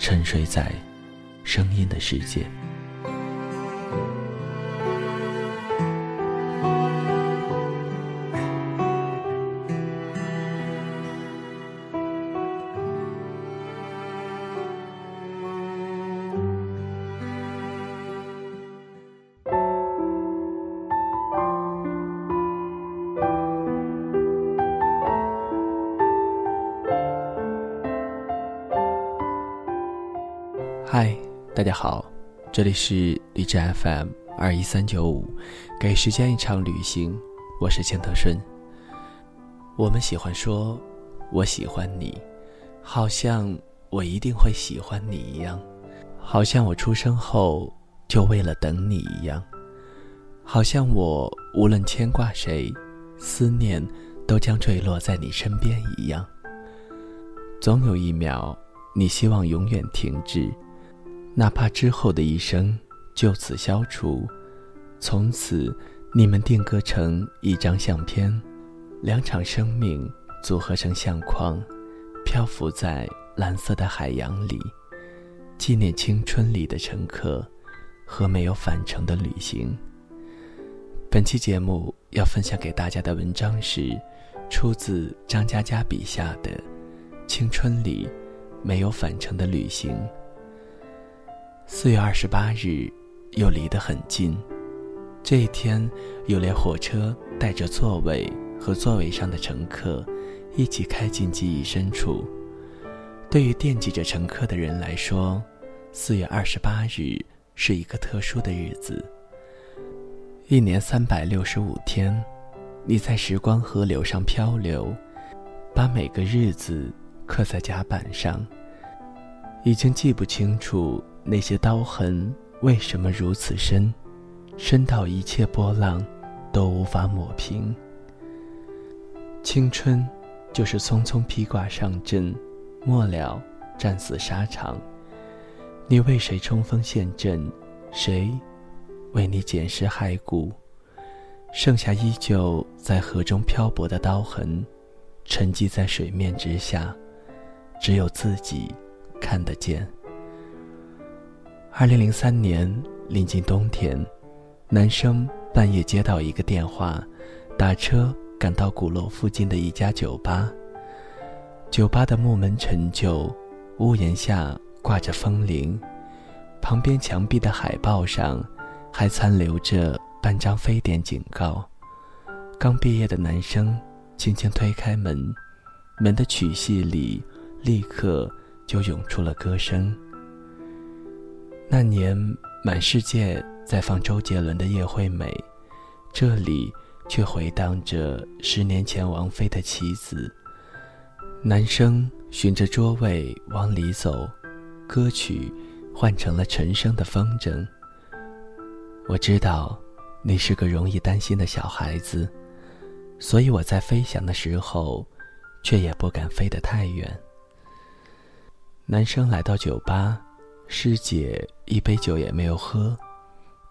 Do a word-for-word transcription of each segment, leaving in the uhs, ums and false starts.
沉睡在声音的世界。嗨，大家好，这里是荔枝 F M 二一三九五，给时间一场旅行，我是钱德顺。我们喜欢说我喜欢你，好像我一定会喜欢你一样，好像我出生后就为了等你一样，好像我无论牵挂谁，思念都将坠落在你身边一样。总有一秒，你希望永远停滞，哪怕之后的一生就此消除，从此你们定格成一张相片，两场生命组合成相框，漂浮在蓝色的海洋里，纪念青春里的乘客和没有返程的旅行。本期节目要分享给大家的文章是出自张嘉佳笔下的《青春里没有返程的旅行》。四月二十八日，又离得很近。这一天，有列火车带着座位和座位上的乘客，一起开进记忆深处。对于惦记着乘客的人来说，四月二十八日是一个特殊的日子。一年三百六十五天，你在时光河流上漂流，把每个日子刻在甲板上，已经记不清楚那些刀痕为什么如此深，深到一切波浪都无法抹平。青春就是匆匆披挂上阵，末了战死沙场。你为谁冲锋陷阵，谁为你捡拾骸骨，剩下依旧在河中漂泊的刀痕，沉寂在水面之下，只有自己看得见。二零零三年临近冬天，男生半夜接到一个电话，打车赶到鼓楼附近的一家酒吧。酒吧的木门陈旧，屋檐下挂着风铃，旁边墙壁的海报上还残留着半张非典警告。刚毕业的男生轻轻推开门，门的曲隙里立刻就涌出了歌声。那年满世界在放周杰伦的《叶惠美》，这里却回荡着十年前王菲的《棋子》。男生循着桌位往里走，歌曲换成了陈升的《风筝》。我知道你是个容易担心的小孩子，所以我在飞翔的时候却也不敢飞得太远。男生来到酒吧，师姐一杯酒也没有喝，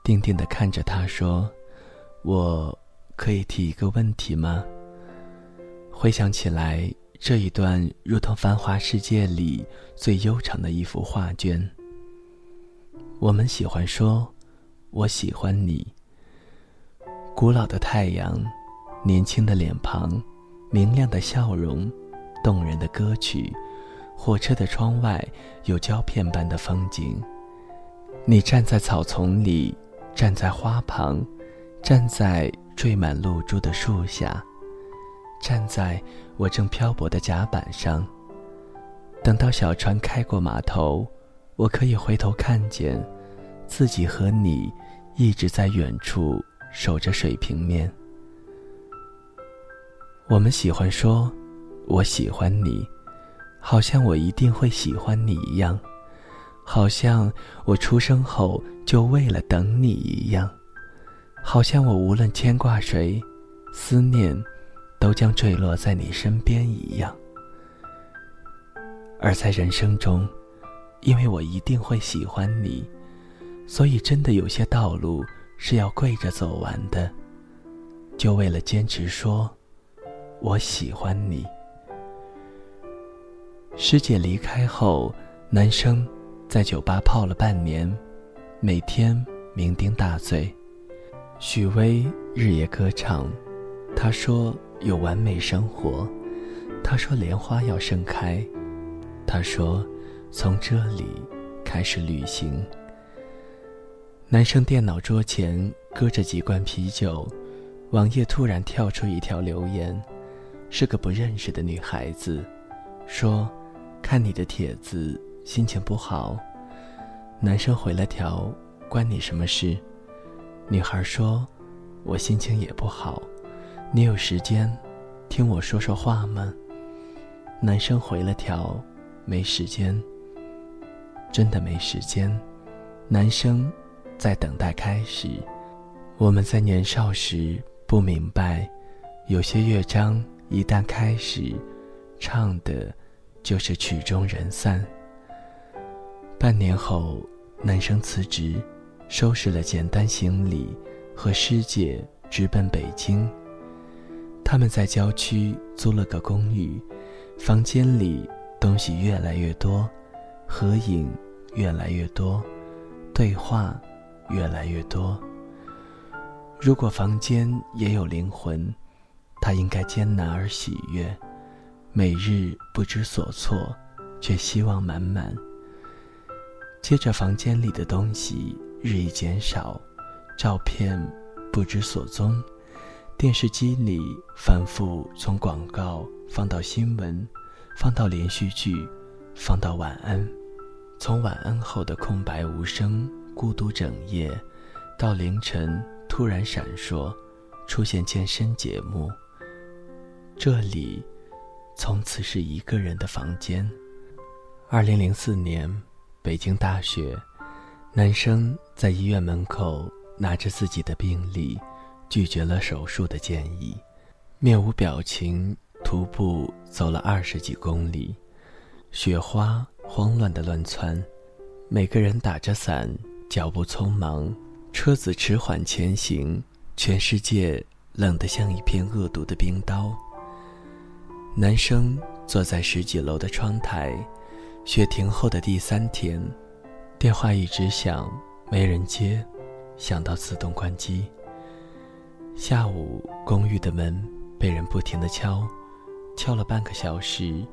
定定地看着他说，我可以提一个问题吗？回想起来，这一段如同繁华世界里最悠长的一幅画卷。我们喜欢说我喜欢你，古老的太阳，年轻的脸庞，明亮的笑容，动人的歌曲，火车的窗外有胶片般的风景，你站在草丛里，站在花旁，站在缀满露珠的树下，站在我正漂泊的甲板上。等到小船开过码头，我可以回头看见自己和你一直在远处守着水平面。我们喜欢说我喜欢你，好像我一定会喜欢你一样，好像我出生后就为了等你一样，好像我无论牵挂谁，思念都将坠落在你身边一样。而在人生中，因为我一定会喜欢你，所以真的有些道路是要跪着走完的，就为了坚持说我喜欢你。师姐离开后，男生在酒吧泡了半年，每天酩酊大醉。许巍日夜歌唱，他说有完美生活，他说莲花要盛开，他说从这里开始旅行。男生电脑桌前搁着几罐啤酒，网页突然跳出一条留言，是个不认识的女孩子，说看你的帖子心情不好。男生回了条关你什么事。女孩说我心情也不好，你有时间听我说说话吗？男生回了条没时间。真的没时间。男生在等待开始。我们在年少时不明白，有些乐章一旦开始，唱的就是曲终人散。半年后，男生辞职，收拾了简单行李，和师姐直奔北京。他们在郊区租了个公寓，房间里东西越来越多，合影越来越多，对话越来越多。如果房间也有灵魂，它应该艰难而喜悦，每日不知所措，却希望满满。接着房间里的东西日益减少，照片不知所踪，电视机里反复从广告放到新闻，放到连续剧，放到晚安，从晚安后的空白无声孤独整夜，到凌晨突然闪烁出现健身节目。这里从此是一个人的房间。二零零四年北京大学，男生在医院门口拿着自己的病历拒绝了手术的建议，面无表情徒步走了二十几公里。雪花慌乱地乱窜，每个人打着伞，脚步匆忙，车子迟缓前行，全世界冷得像一片恶毒的冰刀。男生坐在十几楼的窗台，雪停后的第三天，电话一直响，没人接，想到自动关机。下午，公寓的门被人不停地敲，敲了半个小时，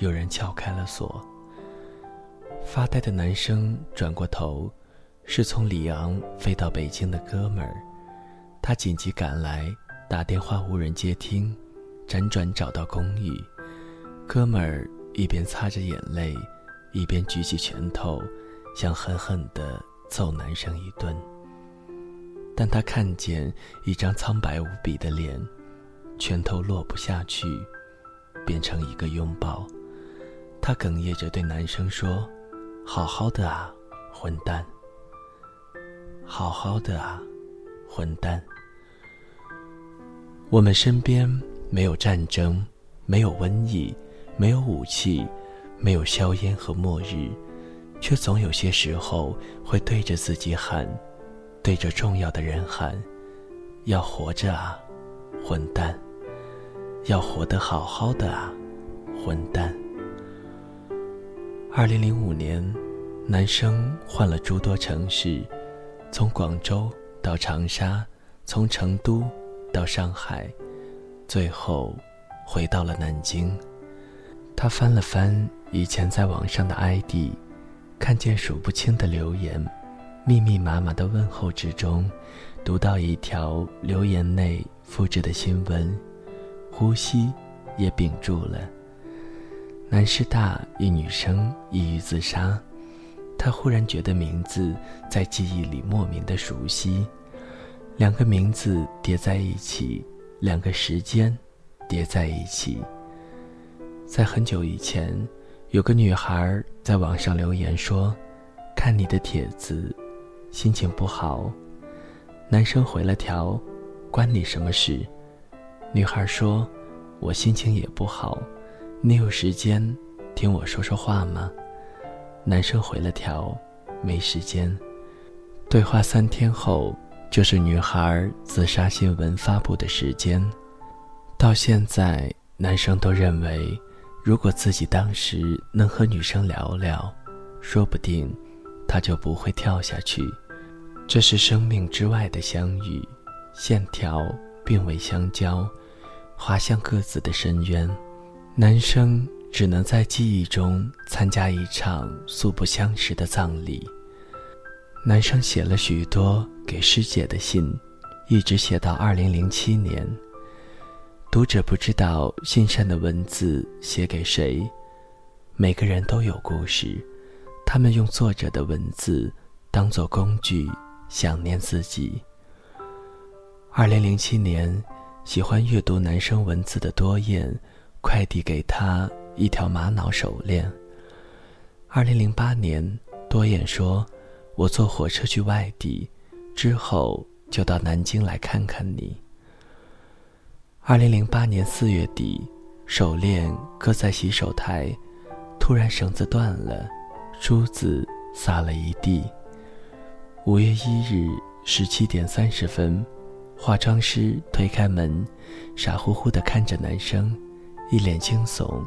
有人撬开了锁。发呆的男生转过头，是从里昂飞到北京的哥们儿，他紧急赶来，打电话无人接听，辗转找到公寓。哥们儿一边擦着眼泪，一边举起拳头，想狠狠地揍男生一顿。但他看见一张苍白无比的脸，拳头落不下去，变成一个拥抱。他哽咽着对男生说：“好好的啊，混蛋。好好的啊，混蛋。”我们身边没有战争，没有瘟疫，没有武器，没有硝烟和末日，却总有些时候会对着自己喊，对着重要的人喊：“要活着啊，混蛋。要活得好好的啊，混蛋。”二零零五年，男生换了诸多城市，从广州到长沙，从成都到上海，最后回到了南京。他翻了翻以前在网上的 I D， 看见数不清的留言，密密麻麻的问候之中，读到一条留言内复制的新闻，呼吸也屏住了。南师大一女生抑郁自杀，他忽然觉得名字在记忆里莫名的熟悉，两个名字叠在一起，两个时间叠在一起。在很久以前，有个女孩在网上留言说，看你的帖子心情不好。男生回了条，关你什么事。女孩说，我心情也不好，你有时间听我说说话吗？男生回了条，没时间。对话三天后，就是女孩自杀新闻发布的时间。到现在，男生都认为，如果自己当时能和女生聊聊，说不定他就不会跳下去。这是生命之外的相遇，线条并未相交，滑向各自的深渊。男生只能在记忆中参加一场素不相识的葬礼。男生写了许多给师姐的信，一直写到二零零七年。读者不知道信上的文字写给谁，每个人都有故事，他们用作者的文字当作工具想念自己。二零零七年，喜欢阅读男生文字的多燕快递给他一条玛瑙手链。二零零八年，多燕说，我坐火车去外地，之后就到南京来看看你。二零零八年四月底，手链搁在洗手台，突然绳子断了，珠子洒了一地。五月一日十七点三十分，化妆师推开门，傻乎乎地看着男生，一脸惊悚，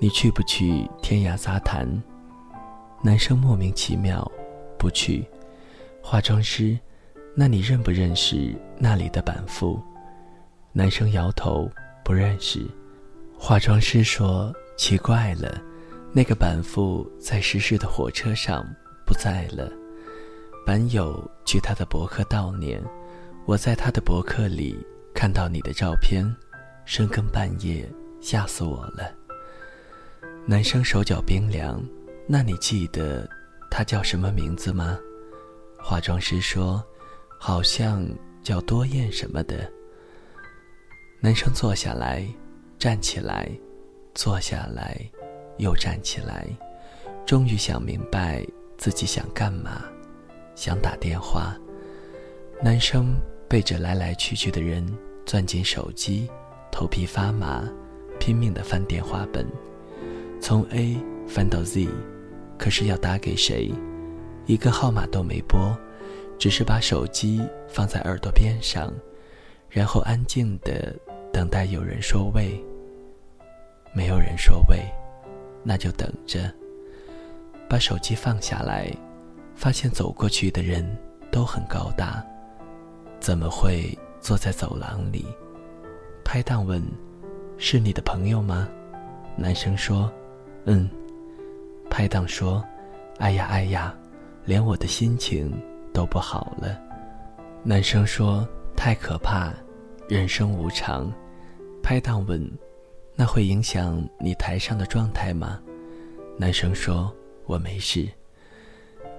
你去不去天涯杂谈？男生莫名其妙，不去。化妆师，那你认不认识那里的板斧？男生摇头，不认识。化妆师说，奇怪了，那个板斧在失事的火车上不在了。板友去他的博客悼念，我在他的博客里看到你的照片，深更半夜吓死我了。男生手脚冰凉，那你记得他叫什么名字吗？化妆师说，好像叫多燕什么的。男生坐下来，站起来，坐下来，又站起来，终于想明白自己想干嘛，想打电话。男生背着来来去去的人钻进手机，头皮发麻，拼命地翻电话本，从 A 翻到 Z， 可是要打给谁，一个号码都没拨，只是把手机放在耳朵边上，然后安静地等待有人说喂。没有人说喂，那就等着。把手机放下来，发现走过去的人都很高大，怎么会坐在走廊里？拍档问，是你的朋友吗？男生说，嗯。拍档说，哎呀哎呀，连我的心情都不好了。男生说，太可怕，人生无常。拍档问，那会影响你台上的状态吗？男生说，我没事。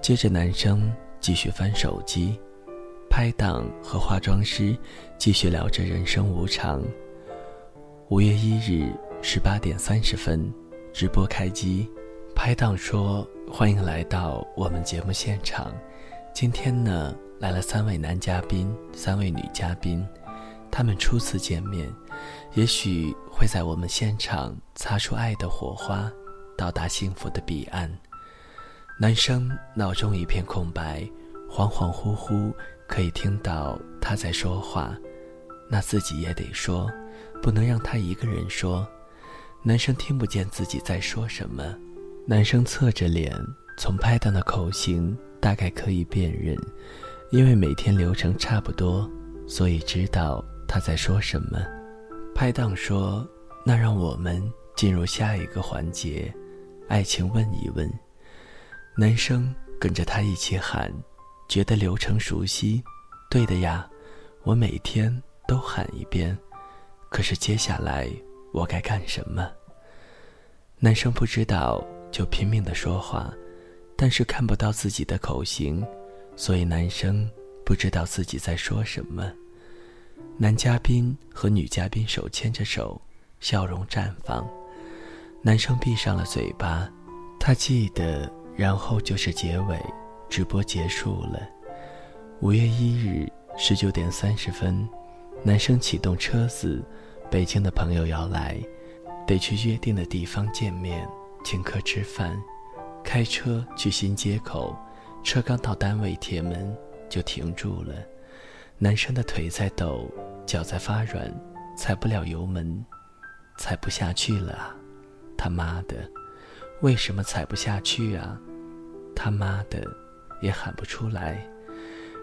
接着男生继续翻手机，拍档和化妆师继续聊着人生无常。五月一日十八点三十分，直播开机。拍档说，欢迎来到我们节目现场，今天呢来了三位男嘉宾，三位女嘉宾，他们初次见面，也许会在我们现场擦出爱的火花，到达幸福的彼岸。男生脑中一片空白，恍恍惚惚可以听到他在说话，那自己也得说，不能让他一个人说。男生听不见自己在说什么，男生侧着脸，从拍档的口型大概可以辨认，因为每天流程差不多，所以知道他在说什么。拍档说，那让我们进入下一个环节，爱情问一问。男生跟着他一起喊，觉得流程熟悉，对的呀，我每天都喊一遍，可是接下来我该干什么？男生不知道，就拼命地说话，但是看不到自己的口型，所以男生不知道自己在说什么。男嘉宾和女嘉宾手牵着手，笑容绽放，男生闭上了嘴巴，他记得，然后就是结尾。直播结束了。五月一日十九点三十分，男生启动车子，北京的朋友要来，得去约定的地方见面，请客吃饭。开车去新街口，车刚到单位铁门就停住了。男生的腿在抖，脚在发软，踩不了油门，踩不下去了啊！他妈的，为什么踩不下去啊？他妈的，也喊不出来，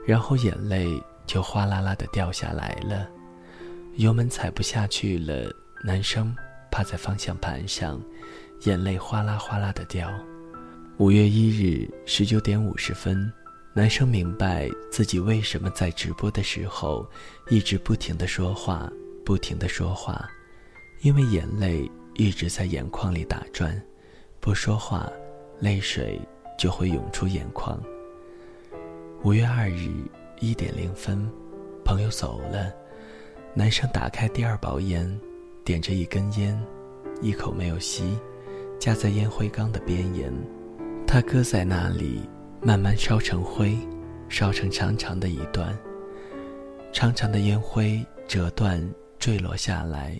然后眼泪就哗啦啦地掉下来了。油门踩不下去了，男生趴在方向盘上，眼泪哗啦哗啦地掉。五月一日十九点五十分，男生明白自己为什么在直播的时候一直不停地说话，不停地说话，因为眼泪一直在眼眶里打转，不说话，泪水就会涌出眼眶。五月二日一点零分，朋友走了，男生打开第二包烟，点着一根烟，一口没有吸，夹在烟灰缸的边沿，他搁在那里，慢慢烧成灰，烧成长长的一段，长长的烟灰折断坠落下来，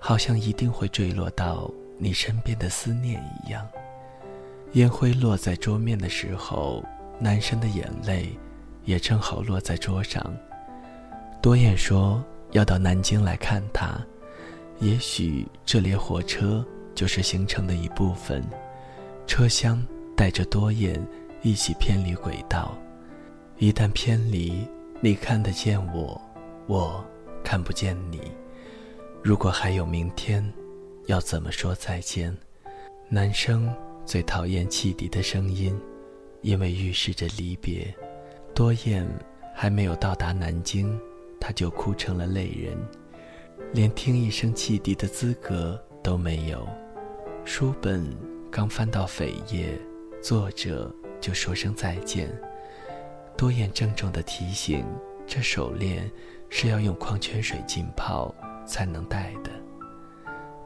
好像一定会坠落到你身边的思念一样。烟灰落在桌面的时候，男生的眼泪也正好落在桌上。多燕说要到南京来看他，也许这列火车就是行程的一部分。车厢带着多燕一起偏离轨道，一旦偏离，你看得见我，我看不见你。如果还有明天，要怎么说再见？男生最讨厌汽笛的声音，因为预示着离别。多燕还没有到达南京，她就哭成了泪人，连听一声汽笛的资格都没有。书本刚翻到扉页，作者就说声再见。多燕郑重地提醒，这手链是要用矿泉水浸泡才能戴的，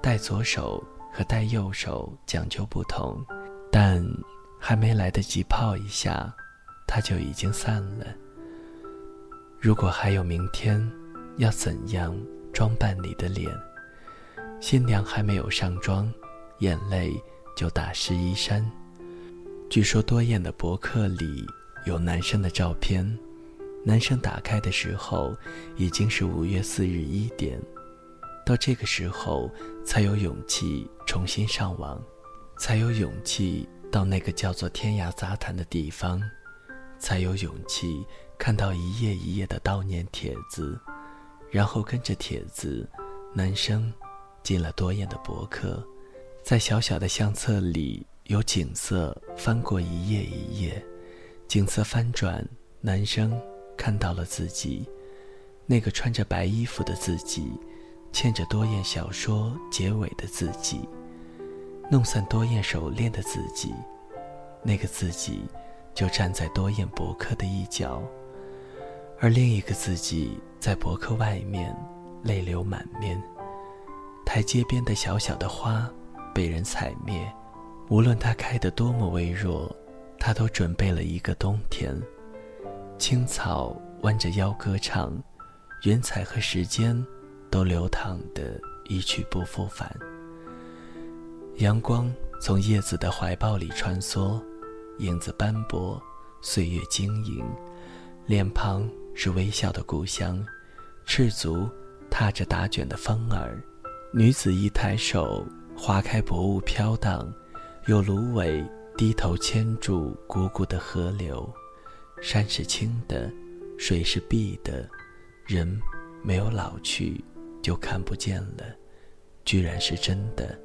戴左手和戴右手讲究不同，但还没来得及泡一下，它就已经散了。如果还有明天，要怎样装扮你的脸？新娘还没有上妆，眼泪就打湿衣衫。据说多燕的博客里有男生的照片，男生打开的时候已经是五月四日一点，到这个时候才有勇气重新上网，才有勇气到那个叫做天涯杂谈的地方，才有勇气看到一页一页的悼念帖子，然后跟着帖子，男生进了多燕的博客。在小小的相册里有景色，翻过一页一页，景色翻转，男生看到了自己，那个穿着白衣服的自己，牵着多燕小说结尾的自己，弄散多燕手链的自己，那个自己就站在多燕博客的一角，而另一个自己在博客外面泪流满面。台阶边的小小的花被人踩灭，无论它开得多么微弱，它都准备了一个冬天。青草弯着腰歌唱，云彩和时间都流淌得一去不复返。阳光从叶子的怀抱里穿梭，影子斑驳，岁月晶莹，脸庞是微笑的故乡，赤足踏着打卷的风儿，女子一抬手，花开薄雾飘荡，有芦苇低头牵住汩汩的河流。山是青的，水是碧的，人没有老去就看不见了，居然是真的。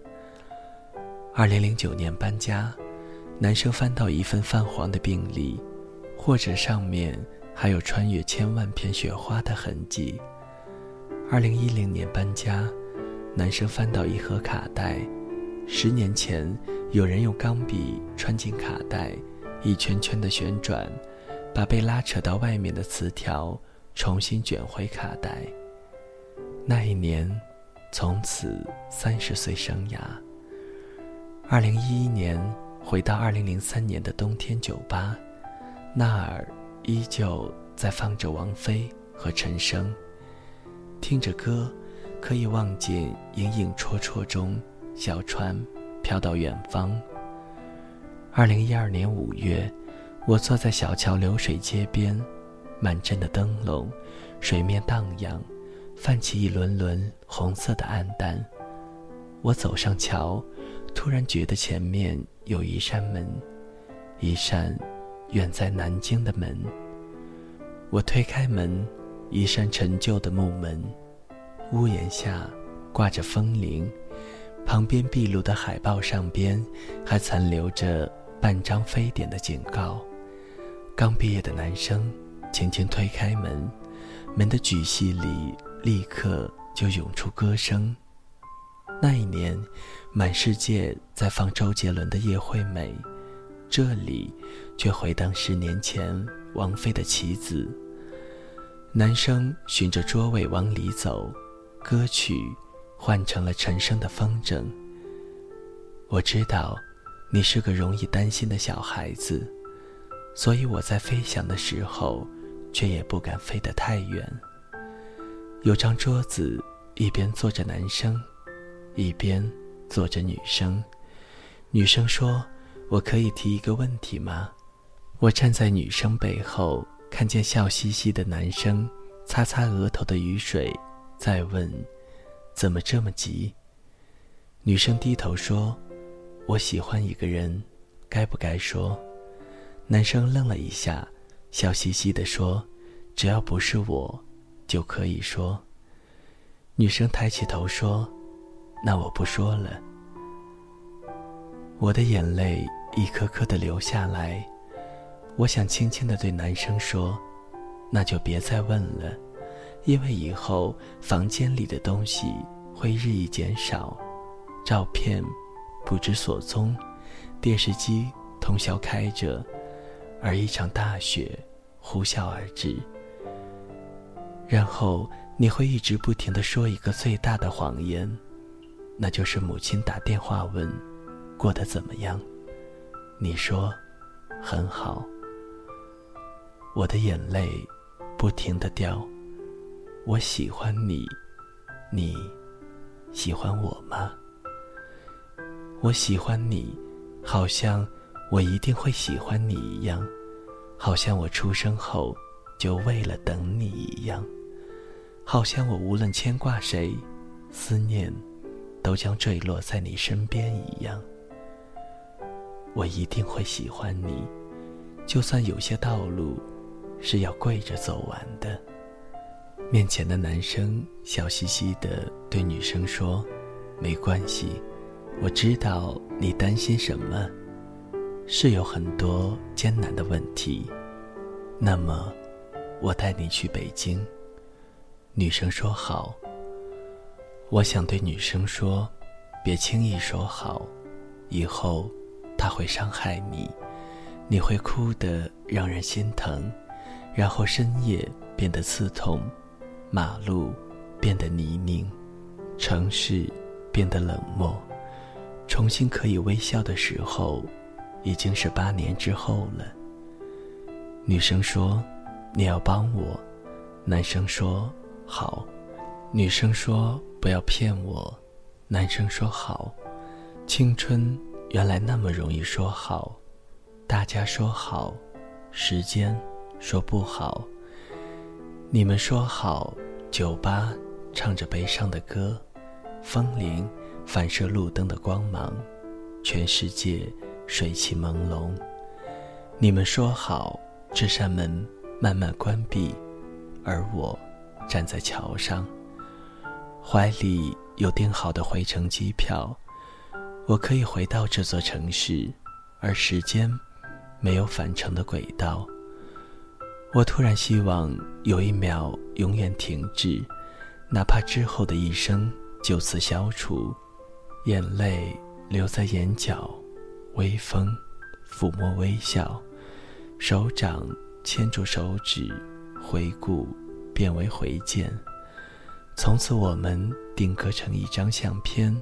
二零零九年搬家，男生翻到一份泛黄的病历，或者上面还有穿越千万片雪花的痕迹。二零一零年搬家，男生翻到一盒卡带，十年前有人用钢笔穿进卡带，一圈圈的旋转，把被拉扯到外面的磁条重新卷回卡带。那一年从此三十岁生涯。二零一一年回到二零零三年的冬天酒吧，那儿依旧在放着王菲和陈升，听着歌可以望见隐隐绰绰中小船飘到远方。二零一二年五月，我坐在小桥流水街边，满镇的灯笼，水面荡漾，泛起一轮轮红色的暗淡。我走上桥，突然觉得前面有一扇门，一扇远在南京的门。我推开门，一扇陈旧的木门，屋檐下挂着风铃，旁边壁炉的海报上边还残留着半张非典的警告。刚毕业的男生轻轻推开门，门的曲隙里立刻就涌出歌声。那一年满世界在放周杰伦的《叶惠美》，这里却回荡十年前王菲的《棋子》。男生循着桌位往里走，歌曲换成了陈升的《风筝》。我知道你是个容易担心的小孩子，所以我在飞翔的时候却也不敢飞得太远。有张桌子，一边坐着男生，一边坐着女生。女生说，我可以提一个问题吗？我站在女生背后，看见笑嘻嘻的男生擦擦额头的雨水，再问，怎么这么急？女生低头说，我喜欢一个人，该不该说？男生愣了一下，笑嘻嘻地说，只要不是我就可以说。女生抬起头说，那我不说了。我的眼泪一颗颗地流下来，我想轻轻地对男生说，那就别再问了，因为以后房间里的东西会日益减少，照片不知所踪，电视机通宵开着，而一场大雪呼啸而至。然后你会一直不停地说一个最大的谎言，那就是母亲打电话问过得怎么样，你说很好。我的眼泪不停地掉，我喜欢你，你喜欢我吗？我喜欢你，好像我一定会喜欢你一样，好像我出生后就为了等你一样，好像我无论牵挂谁，思念都将坠落在你身边一样。我一定会喜欢你，就算有些道路是要跪着走完的。面前的男生笑嘻嘻地对女生说，没关系，我知道你担心什么，是有很多艰难的问题，那么我带你去北京。女生说好。我想对女生说，别轻易说好，以后他会伤害你，你会哭得让人心疼，然后深夜变得刺痛，马路变得泥泞，城市变得冷漠。重新可以微笑的时候已经是八年之后了。女生说，你要帮我。男生说好。女生说，不要骗我。男生说好。青春原来那么容易说好，大家说好，时间说不好。你们说好，酒吧唱着悲伤的歌，风铃反射路灯的光芒，全世界水汽朦胧。你们说好，这扇门慢慢关闭，而我站在桥上，怀里有订好的回程机票。我可以回到这座城市，而时间没有返程的轨道。我突然希望有一秒永远停滞，哪怕之后的一生就此消除。眼泪留在眼角，微风抚摸微笑，手掌牵住手指，回顾变为回见。从此我们定格成一张相片，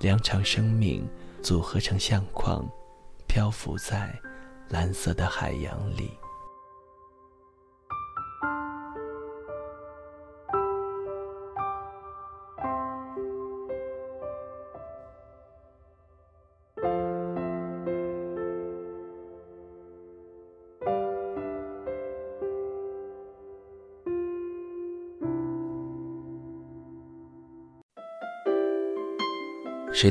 两场生命组合成相框，漂浮在蓝色的海洋里。谁